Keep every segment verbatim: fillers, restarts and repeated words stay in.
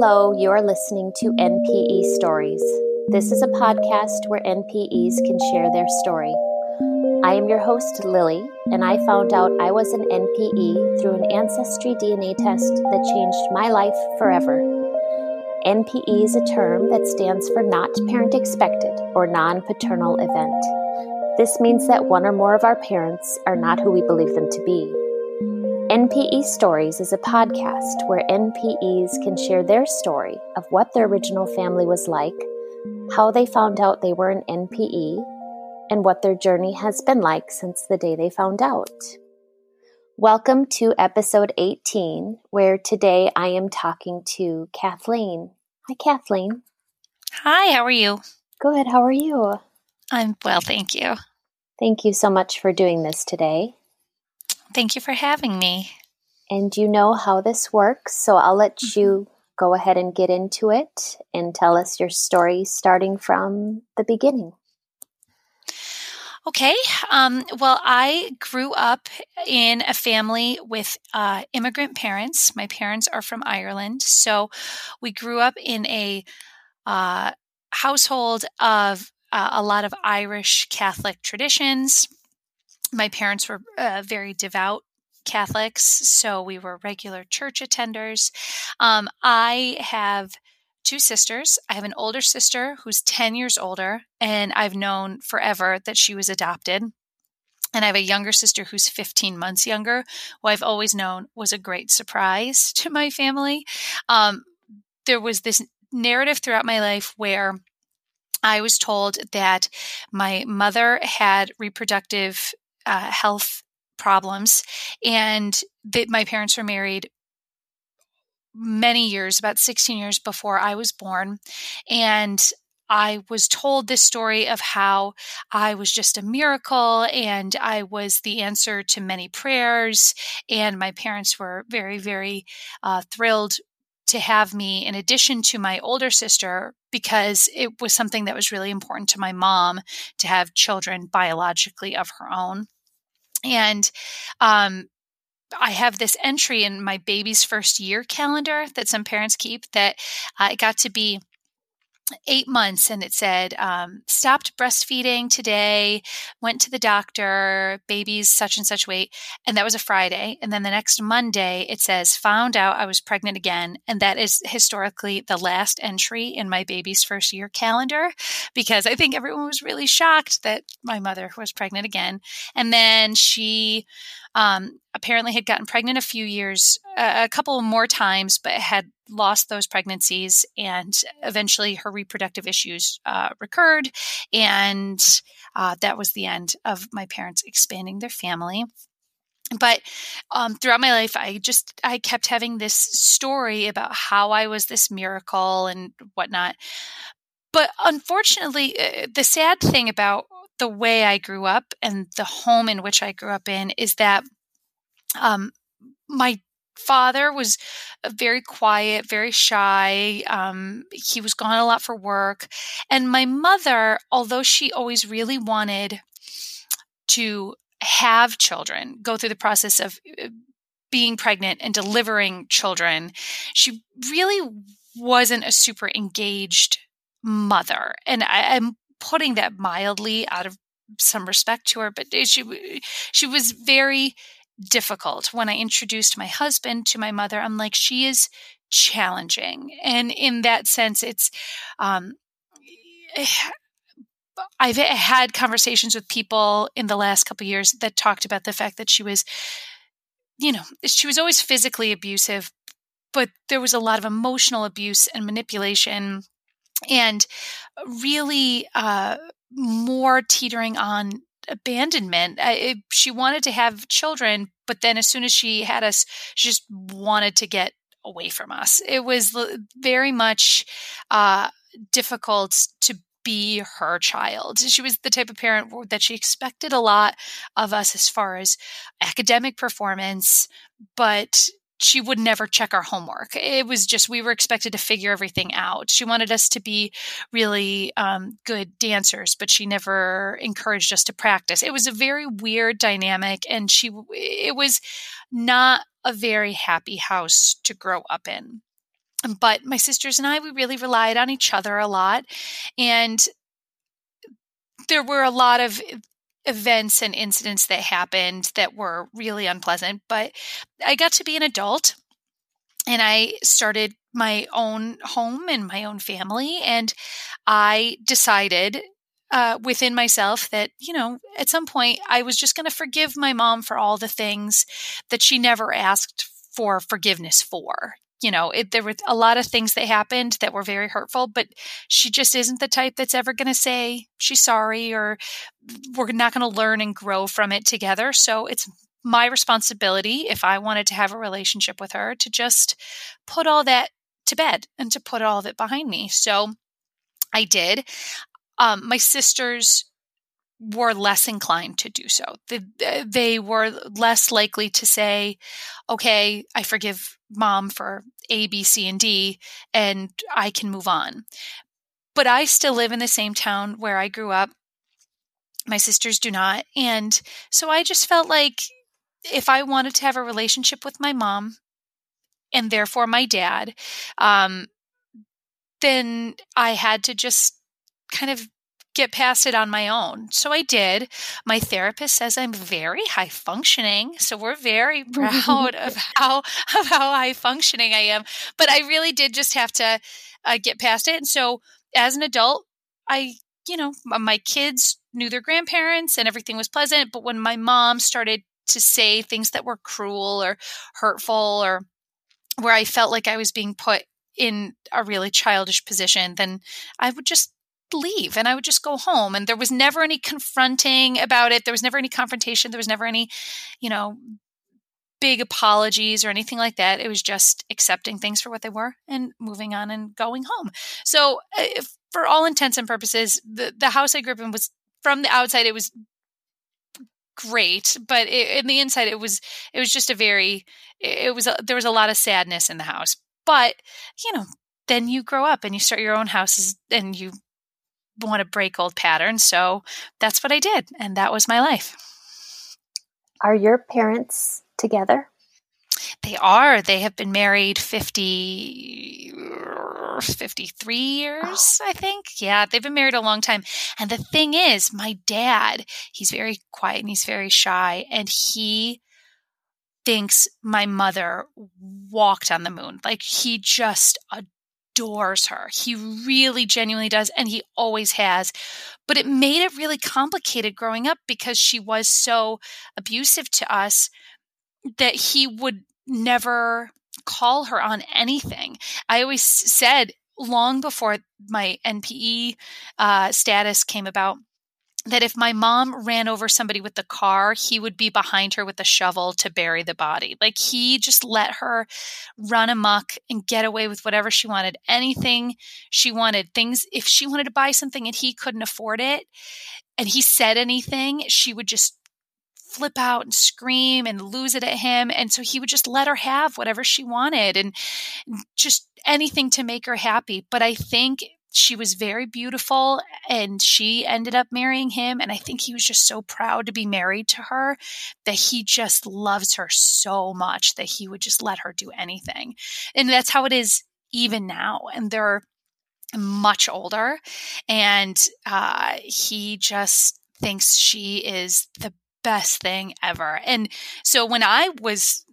Hello, you're listening to N P E Stories. This is a podcast where N P Es can share their story. I am your host, Lily, and I found out I was an N P E through an Ancestry D N A test that changed my life forever. N P E is a term that stands for not parent expected or non-paternal event. This means that one or more of our parents are not who we believe them to be. N P E Stories is a podcast where N P Es can share their story of what their original family was like, how they found out they were an N P E, and what their journey has been like since the day they found out. Welcome to episode eighteen, where today I am talking to Kathleen. Hi, Kathleen. Hi, how are you? Good, how are you? I'm well, thank you. Thank you so much for doing this today. Thank you for having me. And you know how this works, so I'll let you go ahead and get into it and tell us your story starting from the beginning. Okay. Um, well, I grew up in a family with uh, immigrant parents. My parents are from Ireland, so we grew up in a uh, household of uh, a lot of Irish Catholic traditions. My parents were uh, very devout Catholics, so we were regular church attenders. Um, I have two sisters. I have an older sister who's ten years older, and I've known forever that she was adopted. And I have a younger sister who's fifteen months younger, who I've always known was a great surprise to my family. Um, there was this narrative throughout my life where I was told that my mother had reproductive Uh, health problems, and that my parents were married many years, about sixteen years before I was born. And I was told this story of how I was just a miracle and I was the answer to many prayers. And my parents were very, very uh, thrilled to have me in addition to my older sister, because it was something that was really important to my mom to have children biologically of her own. And um, I have this entry in my baby's first year calendar that some parents keep that uh, it got to be eight months and it said, um, stopped breastfeeding today, went to the doctor, baby's such and such weight. And that was a Friday. And then the next Monday, it says, found out I was pregnant again. And that is historically the last entry in my baby's first year calendar, because I think everyone was really shocked that my mother was pregnant again. And then she um, apparently had gotten pregnant a few years, uh, a couple more times, but had lost those pregnancies, and eventually her reproductive issues uh, recurred, and uh, that was the end of my parents expanding their family. But um, throughout my life, I just I kept having this story about how I was this miracle and whatnot. But unfortunately, uh, the sad thing about the way I grew up and the home in which I grew up in is that um, my father was very quiet, very shy. Um, he was gone a lot for work. And my mother, although she always really wanted to have children, go through the process of being pregnant and delivering children, she really wasn't a super engaged mother. And I, I'm putting that mildly out of some respect to her, but she she was very difficult. When I introduced my husband to my mother, I'm like, she is challenging. And in that sense, it's, um, I've had conversations with people in the last couple of years that talked about the fact that she was, you know, she was always physically abusive, but there was a lot of emotional abuse and manipulation and really uh, more teetering on abandonment. I, it, she wanted to have children, but then as soon as she had us, she just wanted to get away from us. It was very much uh, difficult to be her child. She was the type of parent that she expected a lot of us as far as academic performance, but she would never check our homework. It was just, we were expected to figure everything out. She wanted us to be really um, good dancers, but she never encouraged us to practice. It was a very weird dynamic, and she, it was not a very happy house to grow up in. But my sisters and I, we really relied on each other a lot. And there were a lot of events and incidents that happened that were really unpleasant. But I got to be an adult and I started my own home and my own family. And I decided uh, within myself that, you know, at some point I was just going to forgive my mom for all the things that she never asked for forgiveness for. You know, it, there were a lot of things that happened that were very hurtful, but she just isn't the type that's ever going to say she's sorry or we're not going to learn and grow from it together. So it's my responsibility, if I wanted to have a relationship with her, to just put all that to bed and to put all of it behind me. So I did. Um, my sisters were less inclined to do so. They, they were less likely to say, okay, I forgive mom for A, B, C, and D, and I can move on. But I still live in the same town where I grew up. My sisters do not. And so I just felt like if I wanted to have a relationship with my mom and therefore my dad, um, then I had to just kind of get past it on my own. So I did. My therapist says I'm very high functioning. So we're very proud of how, of how high functioning I am. But I really did just have to uh, get past it. And so as an adult, I, you know, my kids knew their grandparents and everything was pleasant. But when my mom started to say things that were cruel or hurtful or where I felt like I was being put in a really childish position, then I would just leave and I would just go home. And there was never any confronting about it. There was never any confrontation. There was never any, you know, big apologies or anything like that. It was just accepting things for what they were and moving on and going home. So if, for all intents and purposes, the, the house I grew up in was, from the outside, it was great, but it, in the inside, it was, it was just a very, it was, a, there was a lot of sadness in the house. But, you know, then you grow up and you start your own houses and you want to break old patterns. So that's what I did. And that was my life. Are your parents together? They are. They have been married fifty, fifty-three years, I think. Yeah, they've been married a long time. And the thing is, my dad, he's very quiet and he's very shy. And he thinks my mother walked on the moon. Like, he just adores adores her. He really genuinely does. And he always has. But it made it really complicated growing up because she was so abusive to us that he would never call her on anything. I always said long before my N P E uh, status came about that if my mom ran over somebody with the car, he would be behind her with a shovel to bury the body. Like, he just let her run amok and get away with whatever she wanted, anything she wanted. Things, if she wanted to buy something and he couldn't afford it and he said anything, she would just flip out and scream and lose it at him. And so he would just let her have whatever she wanted and just anything to make her happy. But I think she was very beautiful and she ended up marrying him. And I think he was just so proud to be married to her that he just loves her so much that he would just let her do anything. And that's how it is even now. And they're much older and uh, he just thinks she is the best thing ever. And so when I was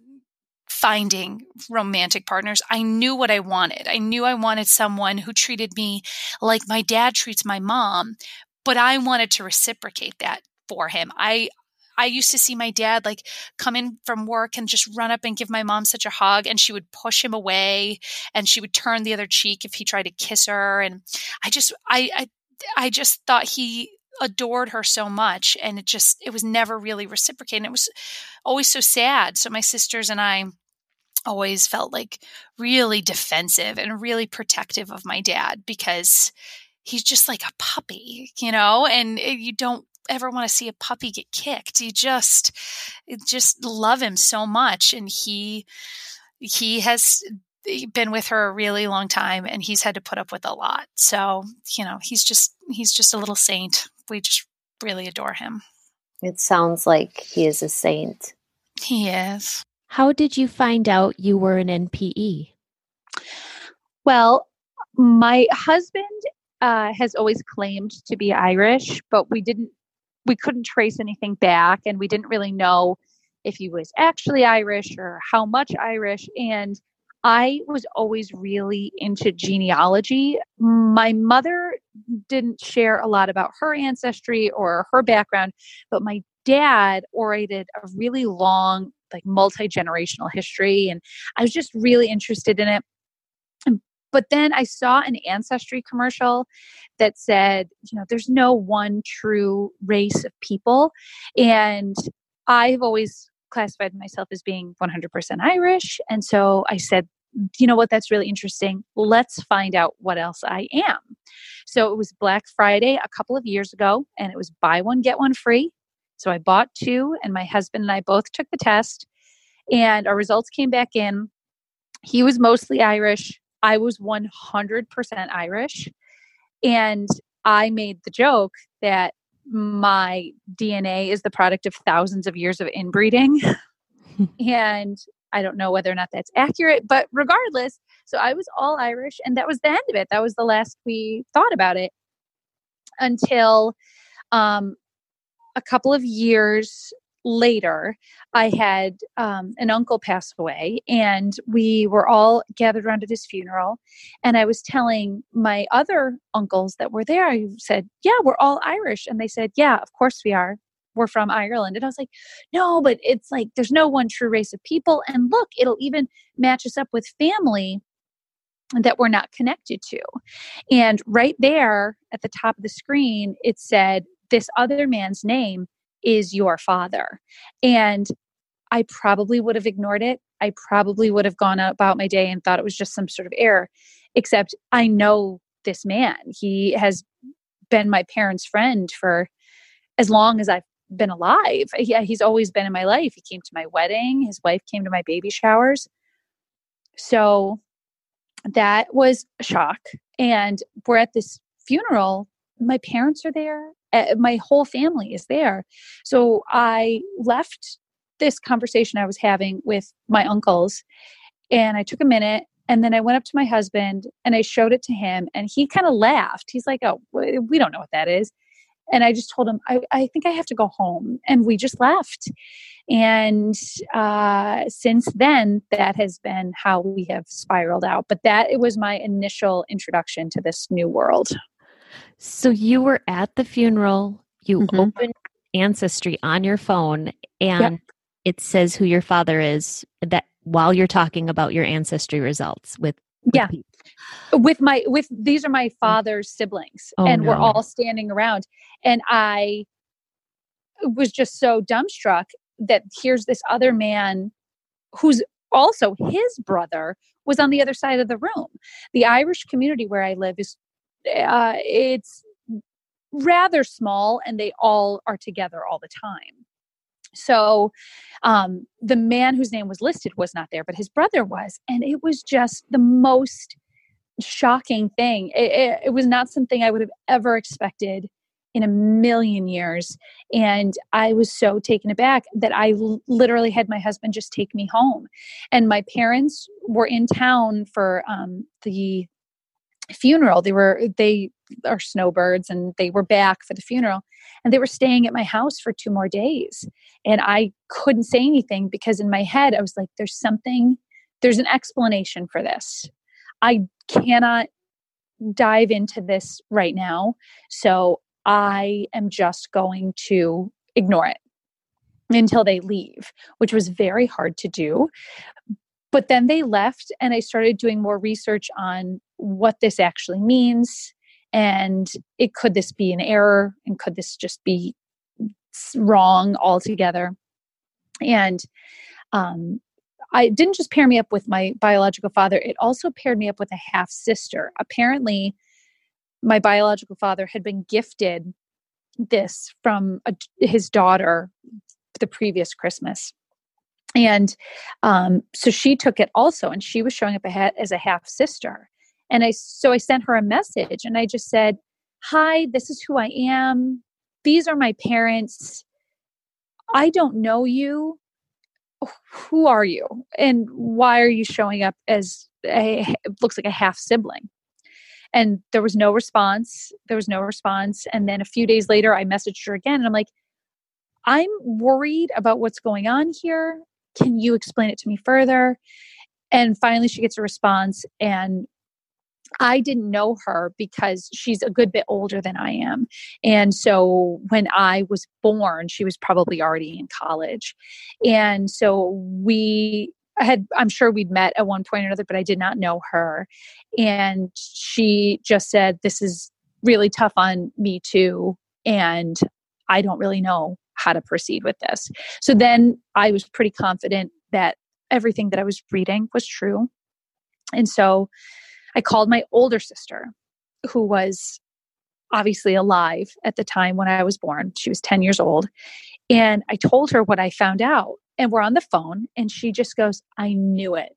finding romantic partners, I knew what I wanted. I knew I wanted someone who treated me like my dad treats my mom, but I wanted to reciprocate that for him. I I used to see my dad like come in from work and just run up and give my mom such a hug, and she would push him away and she would turn the other cheek if he tried to kiss her. And I just I I, I just thought he adored her so much, and it just it was never really reciprocated. And it was always so sad. So my sisters and I always felt like really defensive and really protective of my dad because he's just like a puppy, you know, and you don't ever want to see a puppy get kicked. You just, just love him so much. And he, he has been with her a really long time and he's had to put up with a lot. So, you know, he's just, he's just a little saint. We just really adore him. It sounds like he is a saint. He is. How did you find out you were an N P E? Well, my husband uh, has always claimed to be Irish, but we didn't, we couldn't trace anything back, and we didn't really know if he was actually Irish or how much Irish. And I was always really into genealogy. My mother didn't share a lot about her ancestry or her background, but my dad orated a really long, like multi-generational history. And I was just really interested in it. But then I saw an Ancestry commercial that said, you know, there's no one true race of people. And I've always classified myself as being one hundred percent Irish. And so I said, you know what, that's really interesting. Let's find out what else I am. So it was Black Friday a couple of years ago, and it was buy one, get one free. So I bought two, and my husband and I both took the test, and our results came back in. He was mostly Irish. I was one hundred percent Irish. And I made the joke that my D N A is the product of thousands of years of inbreeding. And I don't know whether or not that's accurate, but regardless, so I was all Irish, and that was the end of it. That was the last we thought about it until um, a couple of years later. I had um, an uncle pass away, and we were all gathered around at his funeral. And I was telling my other uncles that were there, I said, yeah, we're all Irish. And they said, yeah, of course we are. We're from Ireland. And I was like, no, but it's like, there's no one true race of people. And look, it'll even match us up with family that we're not connected to. And right there at the top of the screen, it said, this other man's name is your father. And I probably would have ignored it. I probably would have gone about my day and thought it was just some sort of error, except I know this man. He has been my parents' friend for as long as I've been alive. Yeah, he's always been in my life. He came to my wedding. His wife came to my baby showers. So that was a shock. And we're at this funeral. My parents are there. My whole family is there. So I left this conversation I was having with my uncles, and I took a minute, and then I went up to my husband and I showed it to him, and he kind of laughed. He's like, oh, we don't know what that is. And I just told him, I, I think I have to go home. And we just left. And uh, since then, that has been how we have spiraled out. But that it was my initial introduction to this new world. So you were at the funeral, you mm-hmm. opened Ancestry on your phone, and yep. it says who your father is, that while you're talking about your ancestry results with, with yeah, people. with my, with, these are my father's siblings oh, and no. we're all standing around. And I was just so dumbstruck that here's this other man who's also his brother was on the other side of the room. The Irish community where I live is Uh, it's rather small, and they all are together all the time. So um, the man whose name was listed was not there, but his brother was. And it was just the most shocking thing. It, it, it was not something I would have ever expected in a million years. And I was so taken aback that I l- literally had my husband just take me home. And my parents were in town for um, the funeral. They were, they are snowbirds, and they were back for the funeral, and they were staying at my house for two more days. And I couldn't say anything because in my head, I was like, there's something, there's an explanation for this. I cannot dive into this right now. So I am just going to ignore it until they leave, which was very hard to do. But then they left, and I started doing more research on what this actually means, and it could this be an error, and could this just be wrong altogether? And um, I didn't just pair me up with my biological father; it also paired me up with a half sister. Apparently, my biological father had been gifted this from a, his daughter the previous Christmas. And um, so she took it also, and she was showing up as a half sister. And I, so I sent her a message, and I just said, hi, this is who I am. These are my parents. I don't know you. who are you and why are you showing up as a, it looks like a half sibling? And there was no response. There was no response. And then a few days later, I messaged her again and I'm like, I'm worried about what's going on here. Can you explain it to me further? And finally she gets a response, and I didn't know her because she's a good bit older than I am. And so when I was born, she was probably already in college. And so we had, I'm sure we'd met at one point or another, but I did not know her. And she just said, this is really tough on me too. And I don't really know how to proceed with this. So then I was pretty confident that everything that I was reading was true. And so I called my older sister, who was obviously alive at the time when I was born. She was ten years old. And I told her what I found out. And we're on the phone. And she just goes, I knew it.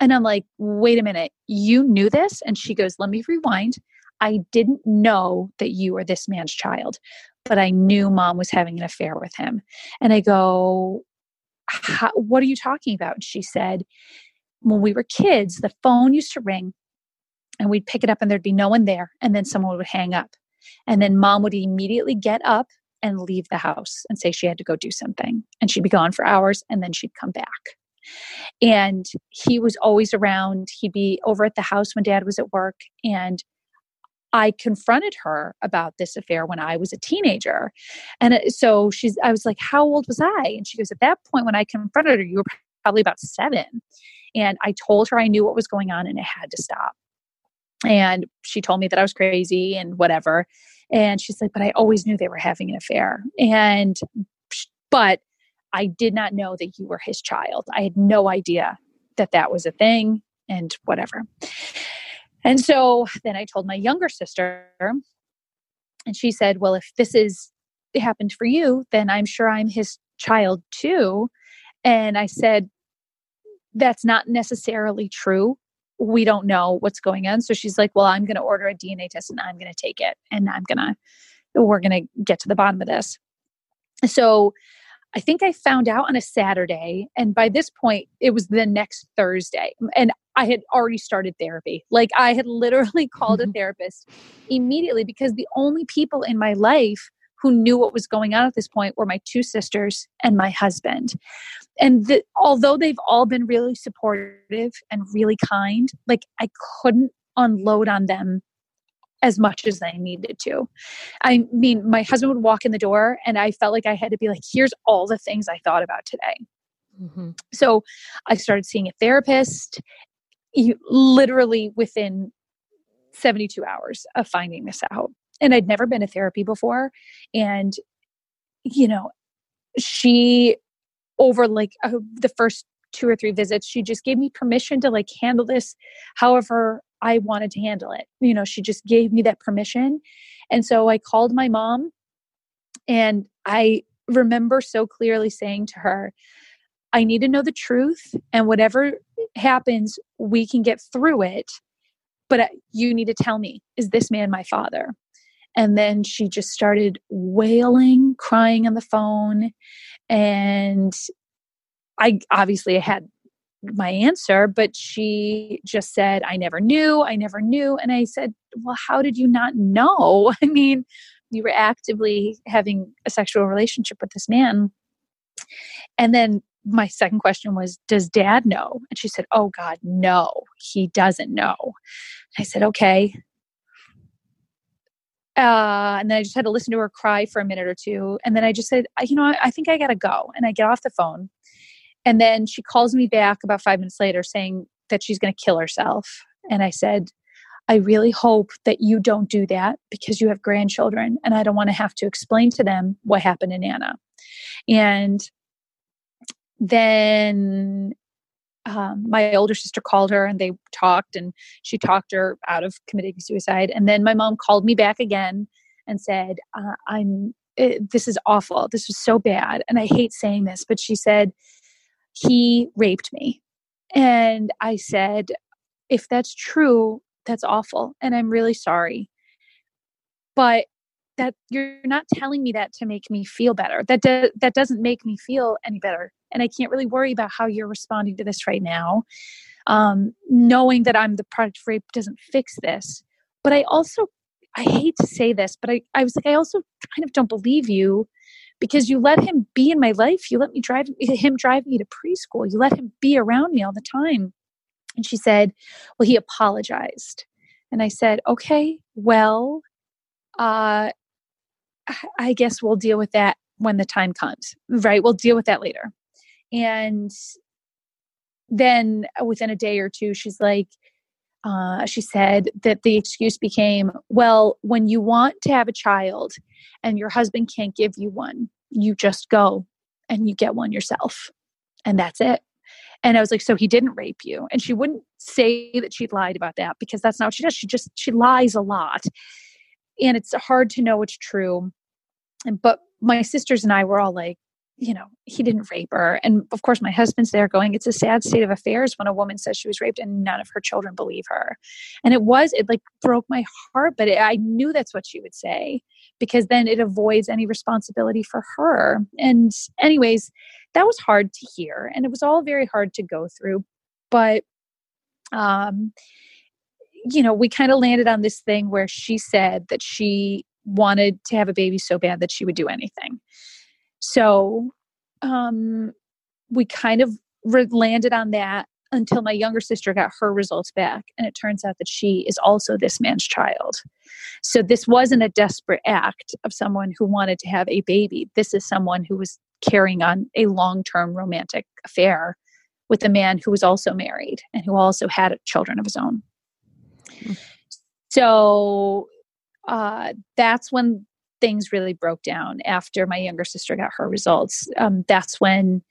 And I'm like, wait a minute, you knew this? And she goes, let me rewind. I didn't know that you were this man's child, but I knew mom was having an affair with him. And I go, How, what are you talking about? And she said, when we were kids, the phone used to ring and we'd pick it up and there'd be no one there. And then someone would hang up. And then mom would immediately get up and leave the house and say she had to go do something. And she'd be gone for hours and then she'd come back. And he was always around. He'd be over at the house when dad was at work. And I confronted her about this affair when I was a teenager. And so she's, I was like, how old was I? And she goes, at that point, when I confronted her, you were probably about seven. And I told her I knew what was going on and it had to stop. And she told me that I was crazy and whatever. And she's like, but I always knew they were having an affair. And, but I did not know that you were his child. I had no idea that that was a thing and whatever. And so then I told my younger sister, and she said, well, if this is happened for you, then I'm sure I'm his child too. And I said, that's not necessarily true. We don't know what's going on. So she's like, well, I'm going to order a D N A test and I'm going to take it. And I'm going to, we're going to get to the bottom of this. So I think I found out on a Saturday. And by this point, it was the next Thursday. And I had already started therapy. Like I had literally called a therapist immediately because the only people in my life who knew what was going on at this point were my two sisters and my husband. And the, although they've all been really supportive and really kind, like I couldn't unload on them as much as I needed to. I mean, my husband would walk in the door and I felt like I had to be like, here's all the things I thought about today. Mm-hmm. So I started seeing a therapist. You, literally within seventy-two hours of finding this out. And I'd never been to therapy before. And, you know, she over like uh, the first two or three visits, she just gave me permission to like handle this however I wanted to handle it. You know, she just gave me that permission. And so I called my mom and I remember so clearly saying to her, I need to know the truth, and whatever happens, we can get through it. But you need to tell me, is this man my father? And then she just started wailing, crying on the phone. And I obviously had my answer, but she just said, I never knew. I never knew. And I said, well, how did you not know? I mean, you were actively having a sexual relationship with this man. And then my second question was, does dad know? And she said, oh God, no, he doesn't know. And I said, okay. Uh, and then I just had to listen to her cry for a minute or two. And then I just said, I, you know, I, I think I got to go. And I get off the phone. And then she calls me back about five minutes later saying that she's going to kill herself. And I said, I really hope that you don't do that because you have grandchildren and I don't want to have to explain to them what happened to Nana. And Then um, my older sister called her and they talked and she talked her out of committing suicide. And then my mom called me back again and said, uh, I'm, it, this is awful. This was so bad. And I hate saying this, but she said, he raped me. And I said, if that's true, that's awful. And I'm really sorry, but that you're not telling me that to make me feel better. That do, that doesn't make me feel any better. And I can't really worry about how you're responding to this right now. Um, knowing that I'm the product of rape doesn't fix this. But I also, I hate to say this, but I, I was like, I also kind of don't believe you, because you let him be in my life. You let me drive him, drive me to preschool. You let him be around me all the time. And she said, well, he apologized. And I said, okay, well, uh, I guess we'll deal with that when the time comes, right? We'll deal with that later. And then within a day or two, she's like, uh, she said that the excuse became, well, when you want to have a child and your husband can't give you one, you just go and you get one yourself. And that's it. And I was like, so he didn't rape you. And she wouldn't say that she lied about that, because that's not what she does. She just, she lies a lot. And it's hard to know what's true. And, but my sisters and I were all like, you know, he didn't rape her. And of course, my husband's there going, it's a sad state of affairs when a woman says she was raped and none of her children believe her. And it was, it like broke my heart, but it, I knew that's what she would say, because then it avoids any responsibility for her. And anyways, that was hard to hear. And it was all very hard to go through. But, um, you know, we kind of landed on this thing where she said that she wanted to have a baby so bad that she would do anything. So um, we kind of re- landed on that until my younger sister got her results back. And it turns out that she is also this man's child. So this wasn't a desperate act of someone who wanted to have a baby. This is someone who was carrying on a long-term romantic affair with a man who was also married and who also had children of his own. Mm. So uh, that's when things really broke down after my younger sister got her results. Um, that's when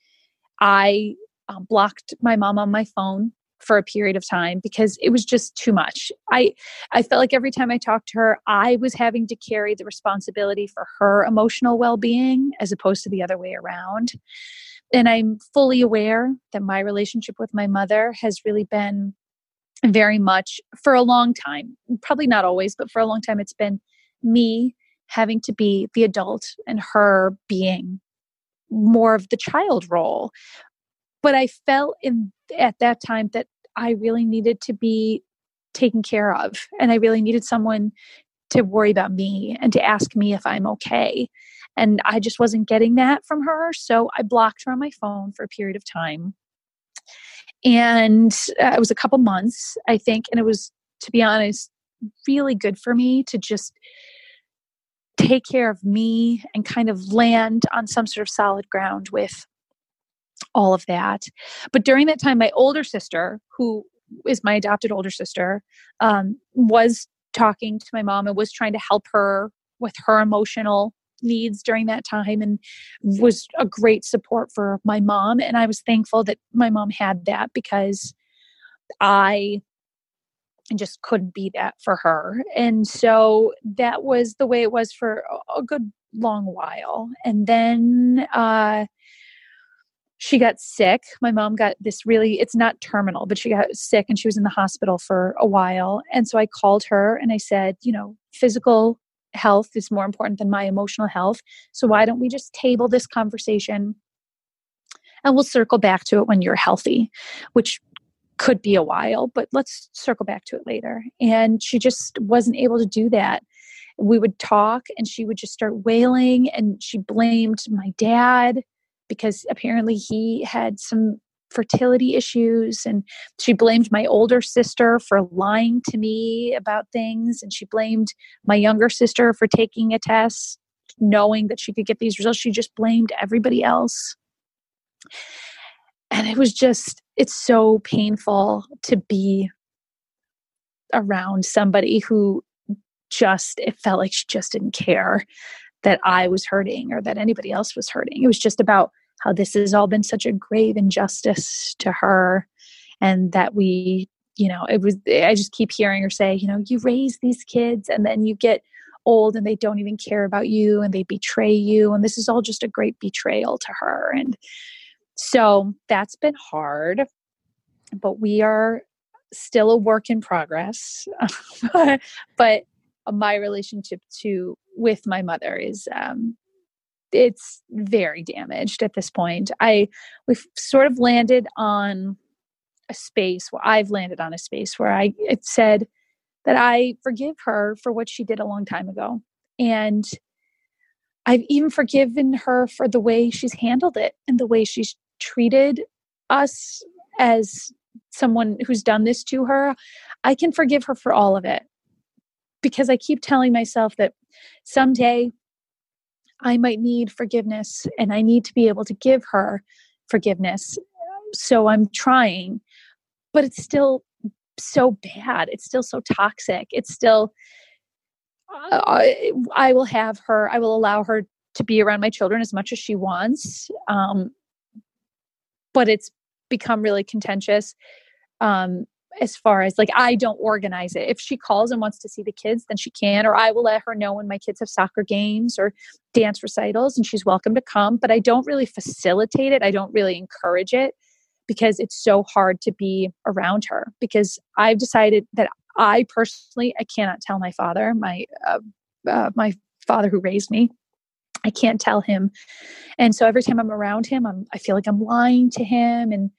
I uh, blocked my mom on my phone for a period of time, because it was just too much. I, I felt like every time I talked to her, I was having to carry the responsibility for her emotional well-being as opposed to the other way around. And I'm fully aware that my relationship with my mother has really been very much, for a long time, probably not always, but for a long time, it's been me having to be the adult and her being more of the child role. But I felt in at that time that I really needed to be taken care of. And I really needed someone to worry about me and to ask me if I'm okay. And I just wasn't getting that from her. So I blocked her on my phone for a period of time. And uh, it was a couple months, I think. And it was, to be honest, really good for me to just take care of me and kind of land on some sort of solid ground with all of that. But during that time, my older sister, who is my adopted older sister, um, was talking to my mom and was trying to help her with her emotional needs during that time, and was a great support for my mom. And I was thankful that my mom had that, because I and just couldn't be that for her. And so that was the way it was for a good long while. And then uh, she got sick. My mom got this really, it's not terminal, but she got sick and she was in the hospital for a while. And so I called her and I said, you know, physical health is more important than my emotional health. So why don't we just table this conversation and we'll circle back to it when you're healthy, which could be a while, but let's circle back to it later. And she just wasn't able to do that. We would talk and she would just start wailing, and she blamed my dad because apparently he had some fertility issues, and she blamed my older sister for lying to me about things, and she blamed my younger sister for taking a test knowing that she could get these results. She just blamed everybody else. And it was just, it's so painful to be around somebody who just, it felt like she just didn't care that I was hurting or that anybody else was hurting. It was just about how this has all been such a grave injustice to her, and that we, you know, it was, I just keep hearing her say, you know, you raise these kids and then you get old and they don't even care about you and they betray you. And this is all just a great betrayal to her. And so that's been hard, but we are still a work in progress. But my relationship to with my mother is, um, it's very damaged at this point. I, we've sort of landed on a space where I've landed on a space where I it said that I forgive her for what she did a long time ago. And I've even forgiven her for the way she's handled it and the way she's treated us as someone who's done this to her. I can forgive her for all of it, because I keep telling myself that someday I might need forgiveness and I need to be able to give her forgiveness. So I'm trying, but it's still so bad. It's still so toxic. It's still, I, I will have her, I will allow her to be around my children as much as she wants. Um, but it's become really contentious. Um, as far as like, I don't organize it. If she calls and wants to see the kids, then she can, or I will let her know when my kids have soccer games or dance recitals and she's welcome to come, but I don't really facilitate it. I don't really encourage it because it's so hard to be around her, because I've decided that I personally, I cannot tell my father, my, uh, uh, my father who raised me, I can't tell him. And so every time I'm around him, I'm, I feel like I'm lying to him and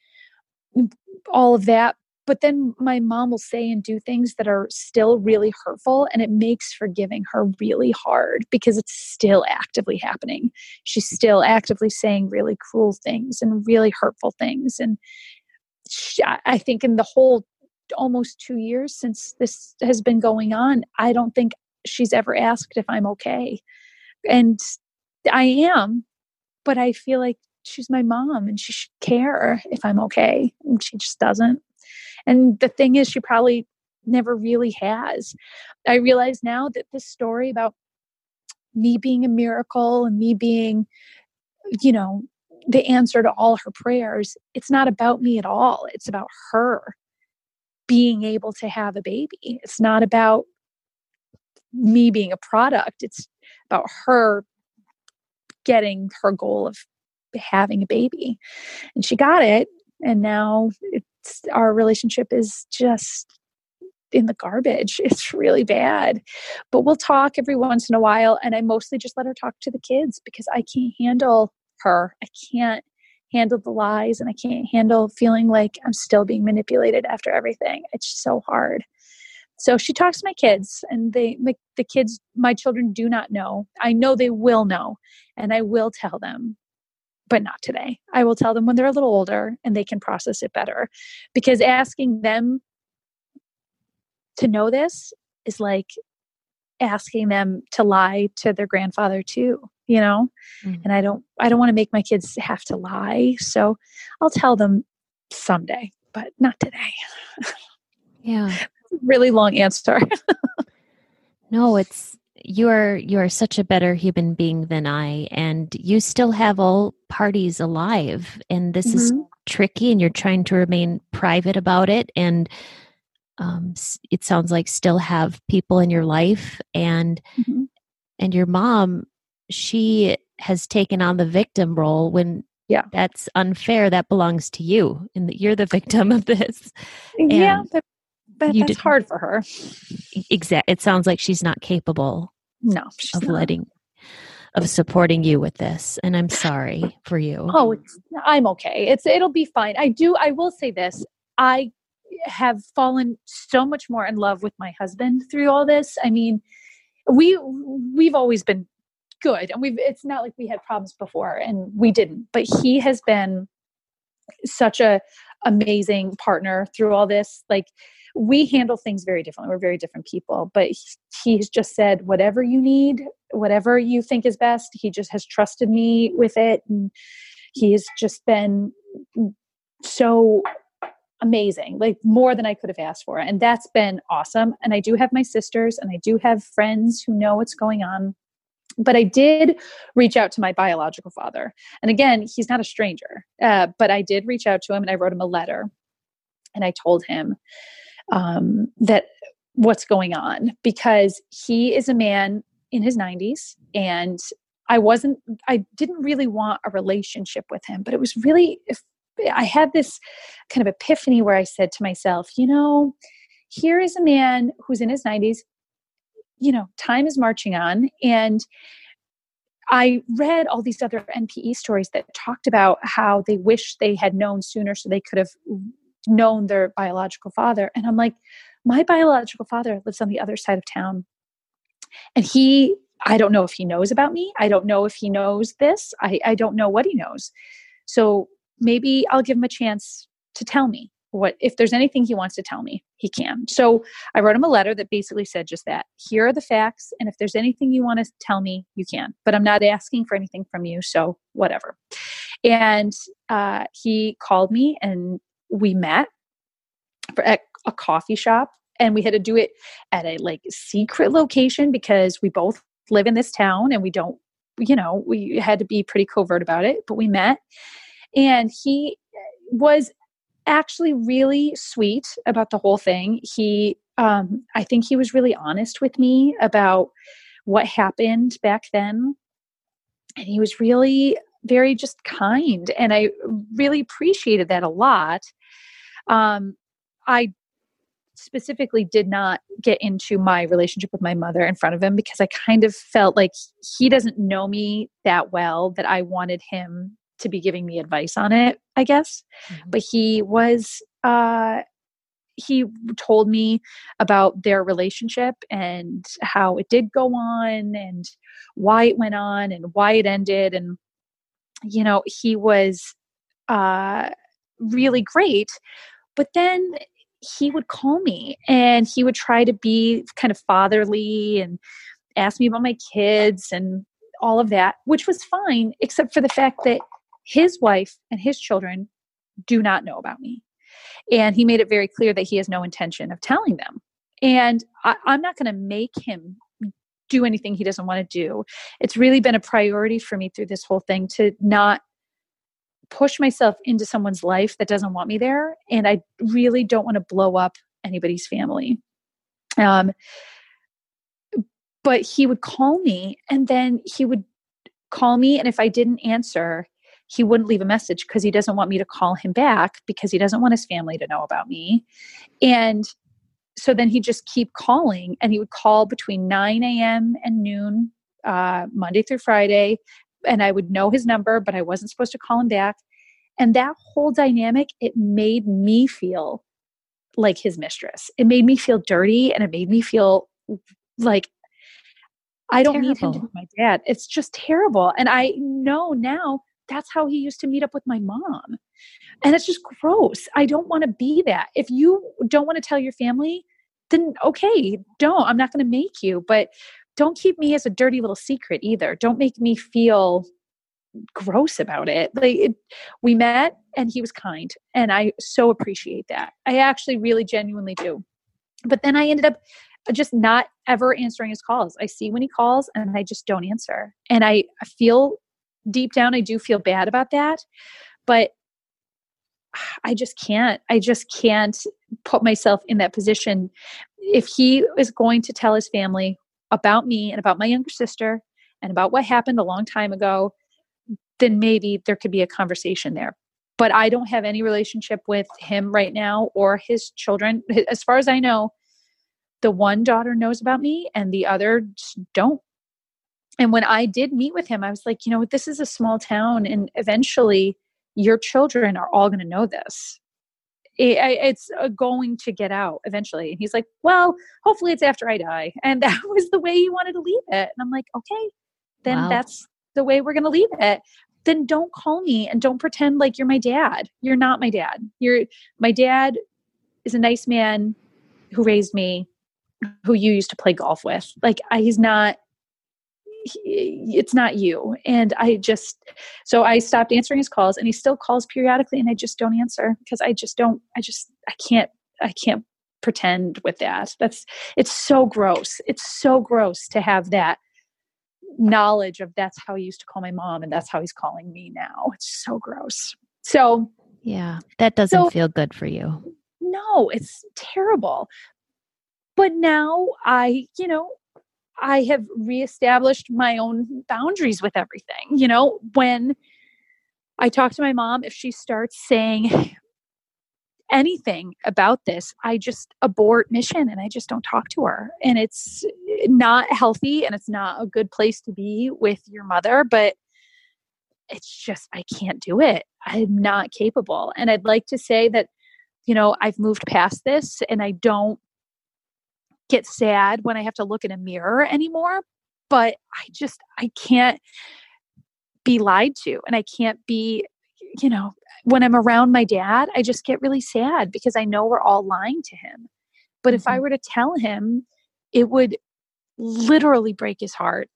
all of that. But then my mom will say and do things that are still really hurtful, and it makes forgiving her really hard because it's still actively happening. She's still actively saying really cruel things and really hurtful things. And she, I think in the whole almost two years since this has been going on, I don't think she's ever asked if I'm okay. And I am, but I feel like she's my mom and she should care if I'm okay. And she just doesn't. And the thing is, she probably never really has. I realize now that this story about me being a miracle and me being, you know, the answer to all her prayers, it's not about me at all. It's about her being able to have a baby. It's not about me being a product. It's about her getting her goal of having a baby. And she got it. And now it, our relationship is just in the garbage. It's really bad, but we'll talk every once in a while. And I mostly just let her talk to the kids because I can't handle her. I can't handle the lies, and I can't handle feeling like I'm still being manipulated after everything. It's so hard. So she talks to my kids, and they, my, the kids, my children do not know. I know they will know, and I will tell them. But not today. I will tell them when they're a little older and they can process it better, because asking them to know this is like asking them to lie to their grandfather too, you know? Mm-hmm. And I don't, I don't want to make my kids have to lie. So I'll tell them someday, but not today. Yeah. Really long answer. No, it's, You are you are such a better human being than I, and you still have all parties alive, and this mm-hmm. is tricky, and you're trying to remain private about it, and um, it sounds like still have people in your life, and mm-hmm. and your mom, she has taken on the victim role when yeah. that's unfair. That belongs to you, and that you're the victim of this. And yeah, but, but that's hard for her. Exactly. It sounds like she's not capable. No, of letting, not. of supporting you with this. And I'm sorry for you. Oh, it's, I'm okay. It's, it'll be fine. I do. I will say this. I have fallen so much more in love with my husband through all this. I mean, we, we've always been good, and we've, it's not like we had problems before and we didn't, but he has been such a amazing partner through all this. Like, we handle things very differently. We're very different people, but he, he's just said, whatever you need, whatever you think is best. He just has trusted me with it. And he has just been so amazing, like more than I could have asked for. And that's been awesome. And I do have my sisters, and I do have friends who know what's going on, but I did reach out to my biological father. And again, he's not a stranger, uh, but I did reach out to him, and I wrote him a letter, and I told him, um, that what's going on, because he is a man in his nineties, and I wasn't, I didn't really want a relationship with him, but it was really, if I had this kind of epiphany where I said to myself, you know, here is a man who's in his nineties. you know, time is marching on. And I read all these other N P E stories that talked about how they wish they had known sooner so they could have known their biological father. And I'm like, my biological father lives on the other side of town. And he, I don't know if he knows about me. I don't know if he knows this. I, I don't know what he knows. So maybe I'll give him a chance to tell me what, if there's anything he wants to tell me, he can. So I wrote him a letter that basically said just that. Here are the facts. And if there's anything you want to tell me, you can, but I'm not asking for anything from you. So whatever. And uh, he called me and we met for, at a coffee shop, and we had to do it at a like secret location because we both live in this town and we don't, you know, we had to be pretty covert about it, but we met. And he was actually really sweet about the whole thing. He, um, I think he was really honest with me about what happened back then. And he was really very just kind. And I really appreciated that a lot. Um, I specifically did not get into my relationship with my mother in front of him because I kind of felt like he doesn't know me that well that I wanted him to be giving me advice on it, I guess. Mm-hmm. But he was, uh, he told me about their relationship and how it did go on and why it went on and why it ended. And, you know, he was, uh, really great, but then he would call me and he would try to be kind of fatherly and ask me about my kids and all of that, which was fine, except for the fact that his wife and his children do not know about me. And he made it very clear that he has no intention of telling them. And I, I'm not going to make him do anything he doesn't want to do. It's really been a priority for me through this whole thing to not push myself into someone's life that doesn't want me there. And I really don't want to blow up anybody's family. Um, but he would call me and then he would call me. And if I didn't answer, he wouldn't leave a message because he doesn't want me to call him back because he doesn't want his family to know about me. And so then he'd just keep calling, and he would call between nine a.m. and noon, uh, Monday through Friday. And I would know his number, but I wasn't supposed to call him back. And that whole dynamic, it made me feel like his mistress. It made me feel dirty, and it made me feel like I don't terrible. need him to be my dad. It's just terrible. And I know now that's how he used to meet up with my mom. And it's just gross. I don't want to be that. If you don't want to tell your family, then okay, don't. I'm not going to make you. But don't keep me as a dirty little secret either. Don't make me feel gross about it. Like it, we met and he was kind, and I so appreciate that. I actually really genuinely do. But then I ended up just not ever answering his calls. I see when he calls and I just don't answer. And I feel deep down, I do feel bad about that, but I just can't, I just can't put myself in that position. If he is going to tell his family about me and about my younger sister and about what happened a long time ago, then maybe there could be a conversation there. But I don't have any relationship with him right now or his children. As far as I know, the one daughter knows about me and the other just don't. And when I did meet with him, I was like, you know, this is a small town and eventually your children are all going to know this. It's going to get out eventually. And he's like, well, hopefully it's after I die. And that was the way he wanted to leave it. And I'm like, okay, then wow. That's the way we're going to leave it. Then don't call me and don't pretend like you're my dad. You're not my dad. You're my dad is a nice man who raised me, who you used to play golf with. Like I, he's not, he, it's not you. And I just, so I stopped answering his calls, and he still calls periodically, and I just don't answer because I just don't, I just, I can't, I can't pretend with that. That's, it's so gross. It's so gross to have that knowledge of that's how he used to call my mom and that's how he's calling me now. It's so gross. So yeah, that doesn't so, feel good for you. No, it's terrible. But now I, you know, I have reestablished my own boundaries with everything. You know, when I talk to my mom, if she starts saying anything about this, I just abort mission and I just don't talk to her. And it's not healthy and it's not a good place to be with your mother, but it's just, I can't do it. I'm not capable. And I'd like to say that, you know, I've moved past this and I don't get sad when I have to look in a mirror anymore, but I just, I can't be lied to. And I can't be, you know, when I'm around my dad, I just get really sad because I know we're all lying to him. But mm-hmm. if I were to tell him, it would literally break his heart.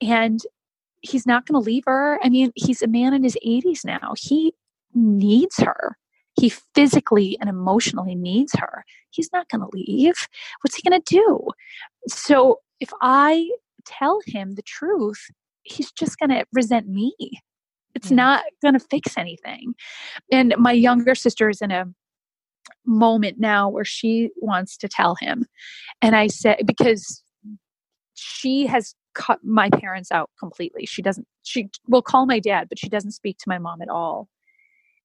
And he's not going to leave her. I mean, he's a man in his eighties now. He needs her. He physically and emotionally needs her. He's not going to leave. What's he going to do? So if I tell him the truth, he's just going to resent me. It's yeah. not going to fix anything. And my younger sister is in a moment now where she wants to tell him. And I said, because she has cut my parents out completely. She doesn't, she will call my dad, but she doesn't speak to my mom at all.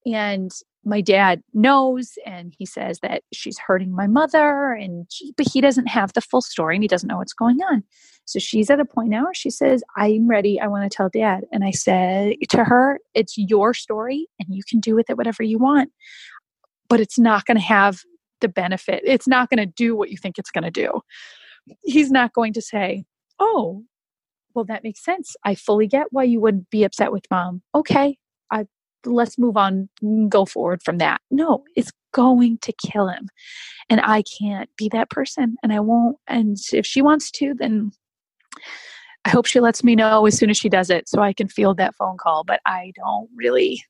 And my dad knows, and he says that she's hurting my mother, and she, but he doesn't have the full story and he doesn't know what's going on. So she's at a point now where she says, I'm ready. I want to tell dad. And I said to her, it's your story and you can do with it whatever you want, but it's not going to have the benefit. It's not going to do what you think it's going to do. He's not going to say, oh, well, that makes sense. I fully get why you would be upset with mom. Okay, I let's move on, go forward from that. No, it's going to kill him. And I can't be that person, and I won't. And if she wants to, then I hope she lets me know as soon as she does it so I can field that phone call. But I don't really,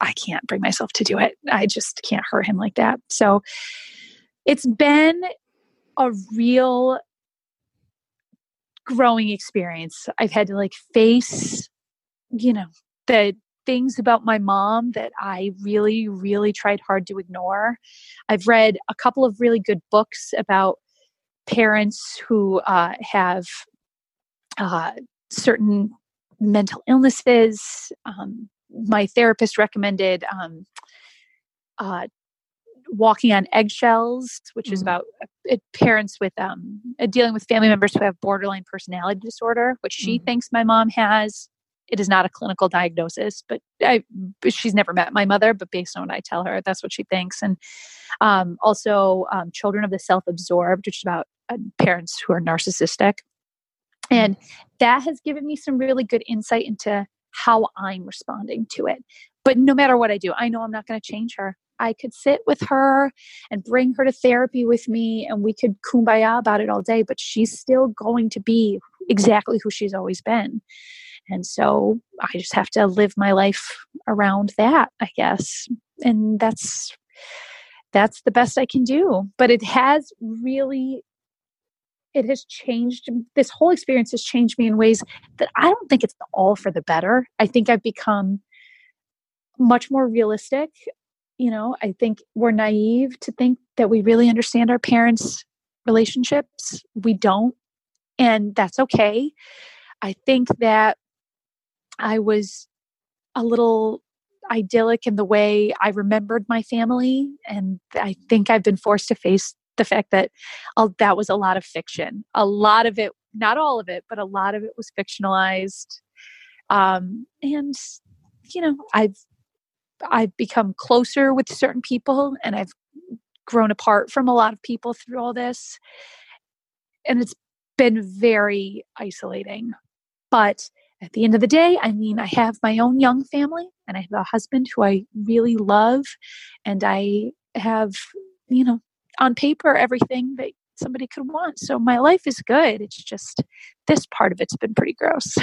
I can't bring myself to do it. I just can't hurt him like that. So it's been a real growing experience. I've had to like face, you know, the things about my mom that I really, really tried hard to ignore. I've read a couple of really good books about parents who uh, have uh, certain mental illnesses. Um, my therapist recommended um, uh, Walking on Eggshells, which mm-hmm. is about uh, parents with um, uh, dealing with family members who have borderline personality disorder, which mm-hmm. she thinks my mom has. It is not a clinical diagnosis, but I, she's never met my mother, but based on what I tell her, that's what she thinks. And um, also um, Children of the Self-Absorbed, which is about uh, parents who are narcissistic. And that has given me some really good insight into how I'm responding to it. But no matter what I do, I know I'm not going to change her. I could sit with her and bring her to therapy with me, and we could kumbaya about it all day, but she's still going to be exactly who she's always been. And so I just have to live my life around that, I guess. And that's that's the best I can do. But it has really, it has changed. This whole experience has changed me in ways that I don't think it's all for the better. I think I've become much more realistic. You know, I think we're naive to think that we really understand our parents' relationships. We don't. And that's okay. I think that I was a little idyllic in the way I remembered my family. And I think I've been forced to face the fact that uh, that was a lot of fiction. A lot of it, not all of it, but a lot of it was fictionalized. Um, and, you know, I've, I've become closer with certain people, and I've grown apart from a lot of people through all this. And it's been very isolating. But at the end of the day, I mean, I have my own young family, and I have a husband who I really love, and I have, you know, on paper, everything that somebody could want. So my life is good. It's just this part of it's been pretty gross.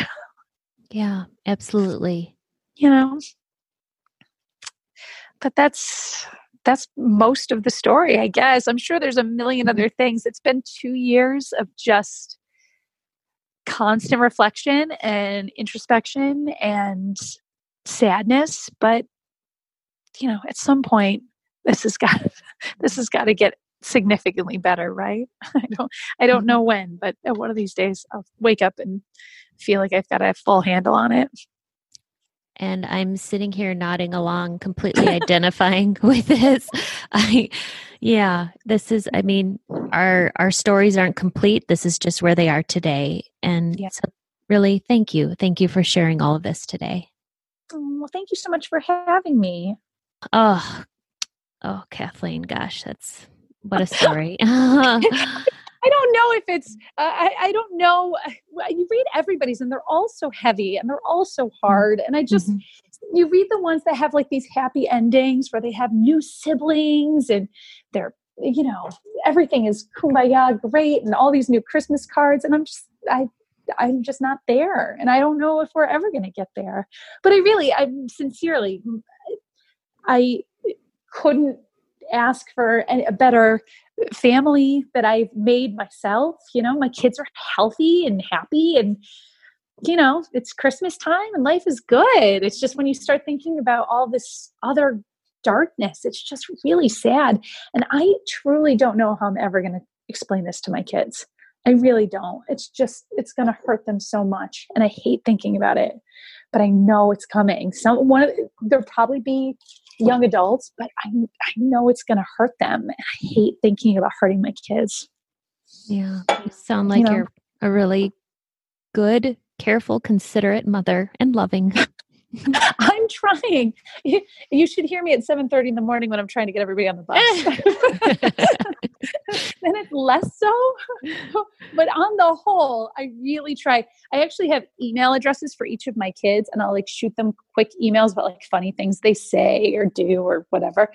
Yeah, absolutely. You know, but that's, that's most of the story, I guess. I'm sure there's a million other things. It's been two years of just constant reflection and introspection and sadness, but you know, at some point, this has got this has got to get significantly better, right? I don't I don't know when, but one of these days I'll wake up and feel like I've got a full handle on it. And I'm sitting here nodding along, completely identifying with this. I, yeah, this is, I mean, our, our stories aren't complete. This is just where they are today. And yeah. so really, thank you. Thank you for sharing all of this today. Well, thank you so much for having me. Oh, oh, Kathleen, gosh, that's, what a story. I don't know if it's, uh, I, I don't know. You read everybody's and they're all so heavy and they're all so hard. And I just, mm-hmm. you read the ones that have like these happy endings where they have new siblings and they're, you know, everything is kumbaya great and all these new Christmas cards. And I'm just, I, I'm just not there. And I don't know if we're ever going to get there, but I really, I'm sincerely, I couldn't ask for a better family that I've made myself. You know, my kids are healthy and happy and, you know, it's Christmas time and life is good. It's just when you start thinking about all this other darkness, it's just really sad. And I truly don't know how I'm ever going to explain this to my kids. I really don't. It's just, it's going to hurt them so much. And I hate thinking about it, but I know it's coming. Some, one of, there'll probably be young adults, but I I know it's going to hurt them. I hate thinking about hurting my kids. Yeah. You sound like you know? You're a really good, careful, considerate mother and loving. I'm trying. You, you should hear me at seven thirty in the morning when I'm trying to get everybody on the bus. And it's less so. But on the whole, I really try. I actually have email addresses for each of my kids and I'll like shoot them quick emails about like funny things they say or do or whatever.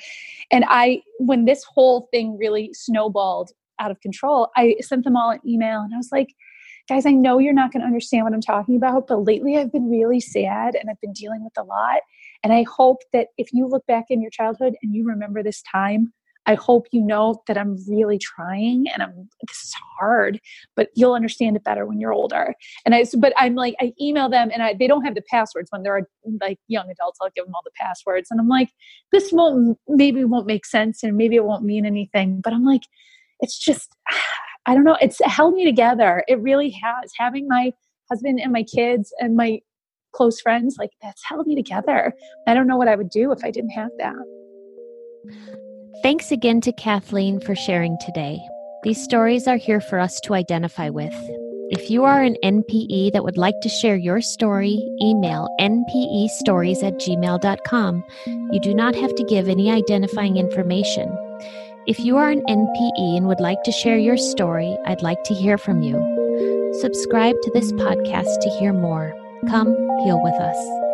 And I, when this whole thing really snowballed out of control, I sent them all an email and I was like, guys, I know you're not going to understand what I'm talking about, but lately I've been really sad and I've been dealing with a lot. And I hope that if you look back in your childhood and you remember this time, I hope you know that I'm really trying and I'm, this is hard, but you'll understand it better when you're older. And I, but I'm like, I email them and I, they don't have the passwords. When they're like young adults, I'll give them all the passwords. And I'm like, this won't, maybe won't make sense and maybe it won't mean anything, but I'm like, it's just, I don't know. It's held me together. It really has. Having my husband and my kids and my close friends, like that's held me together. I don't know what I would do if I didn't have that. Thanks again to Kathleen for sharing today. These stories are here for us to identify with. If you are an N P E that would like to share your story, email N P E stories at gmail dot com. You do not have to give any identifying information. If you are an N P E and would like to share your story, I'd like to hear from you. Subscribe to this podcast to hear more. Come heal with us.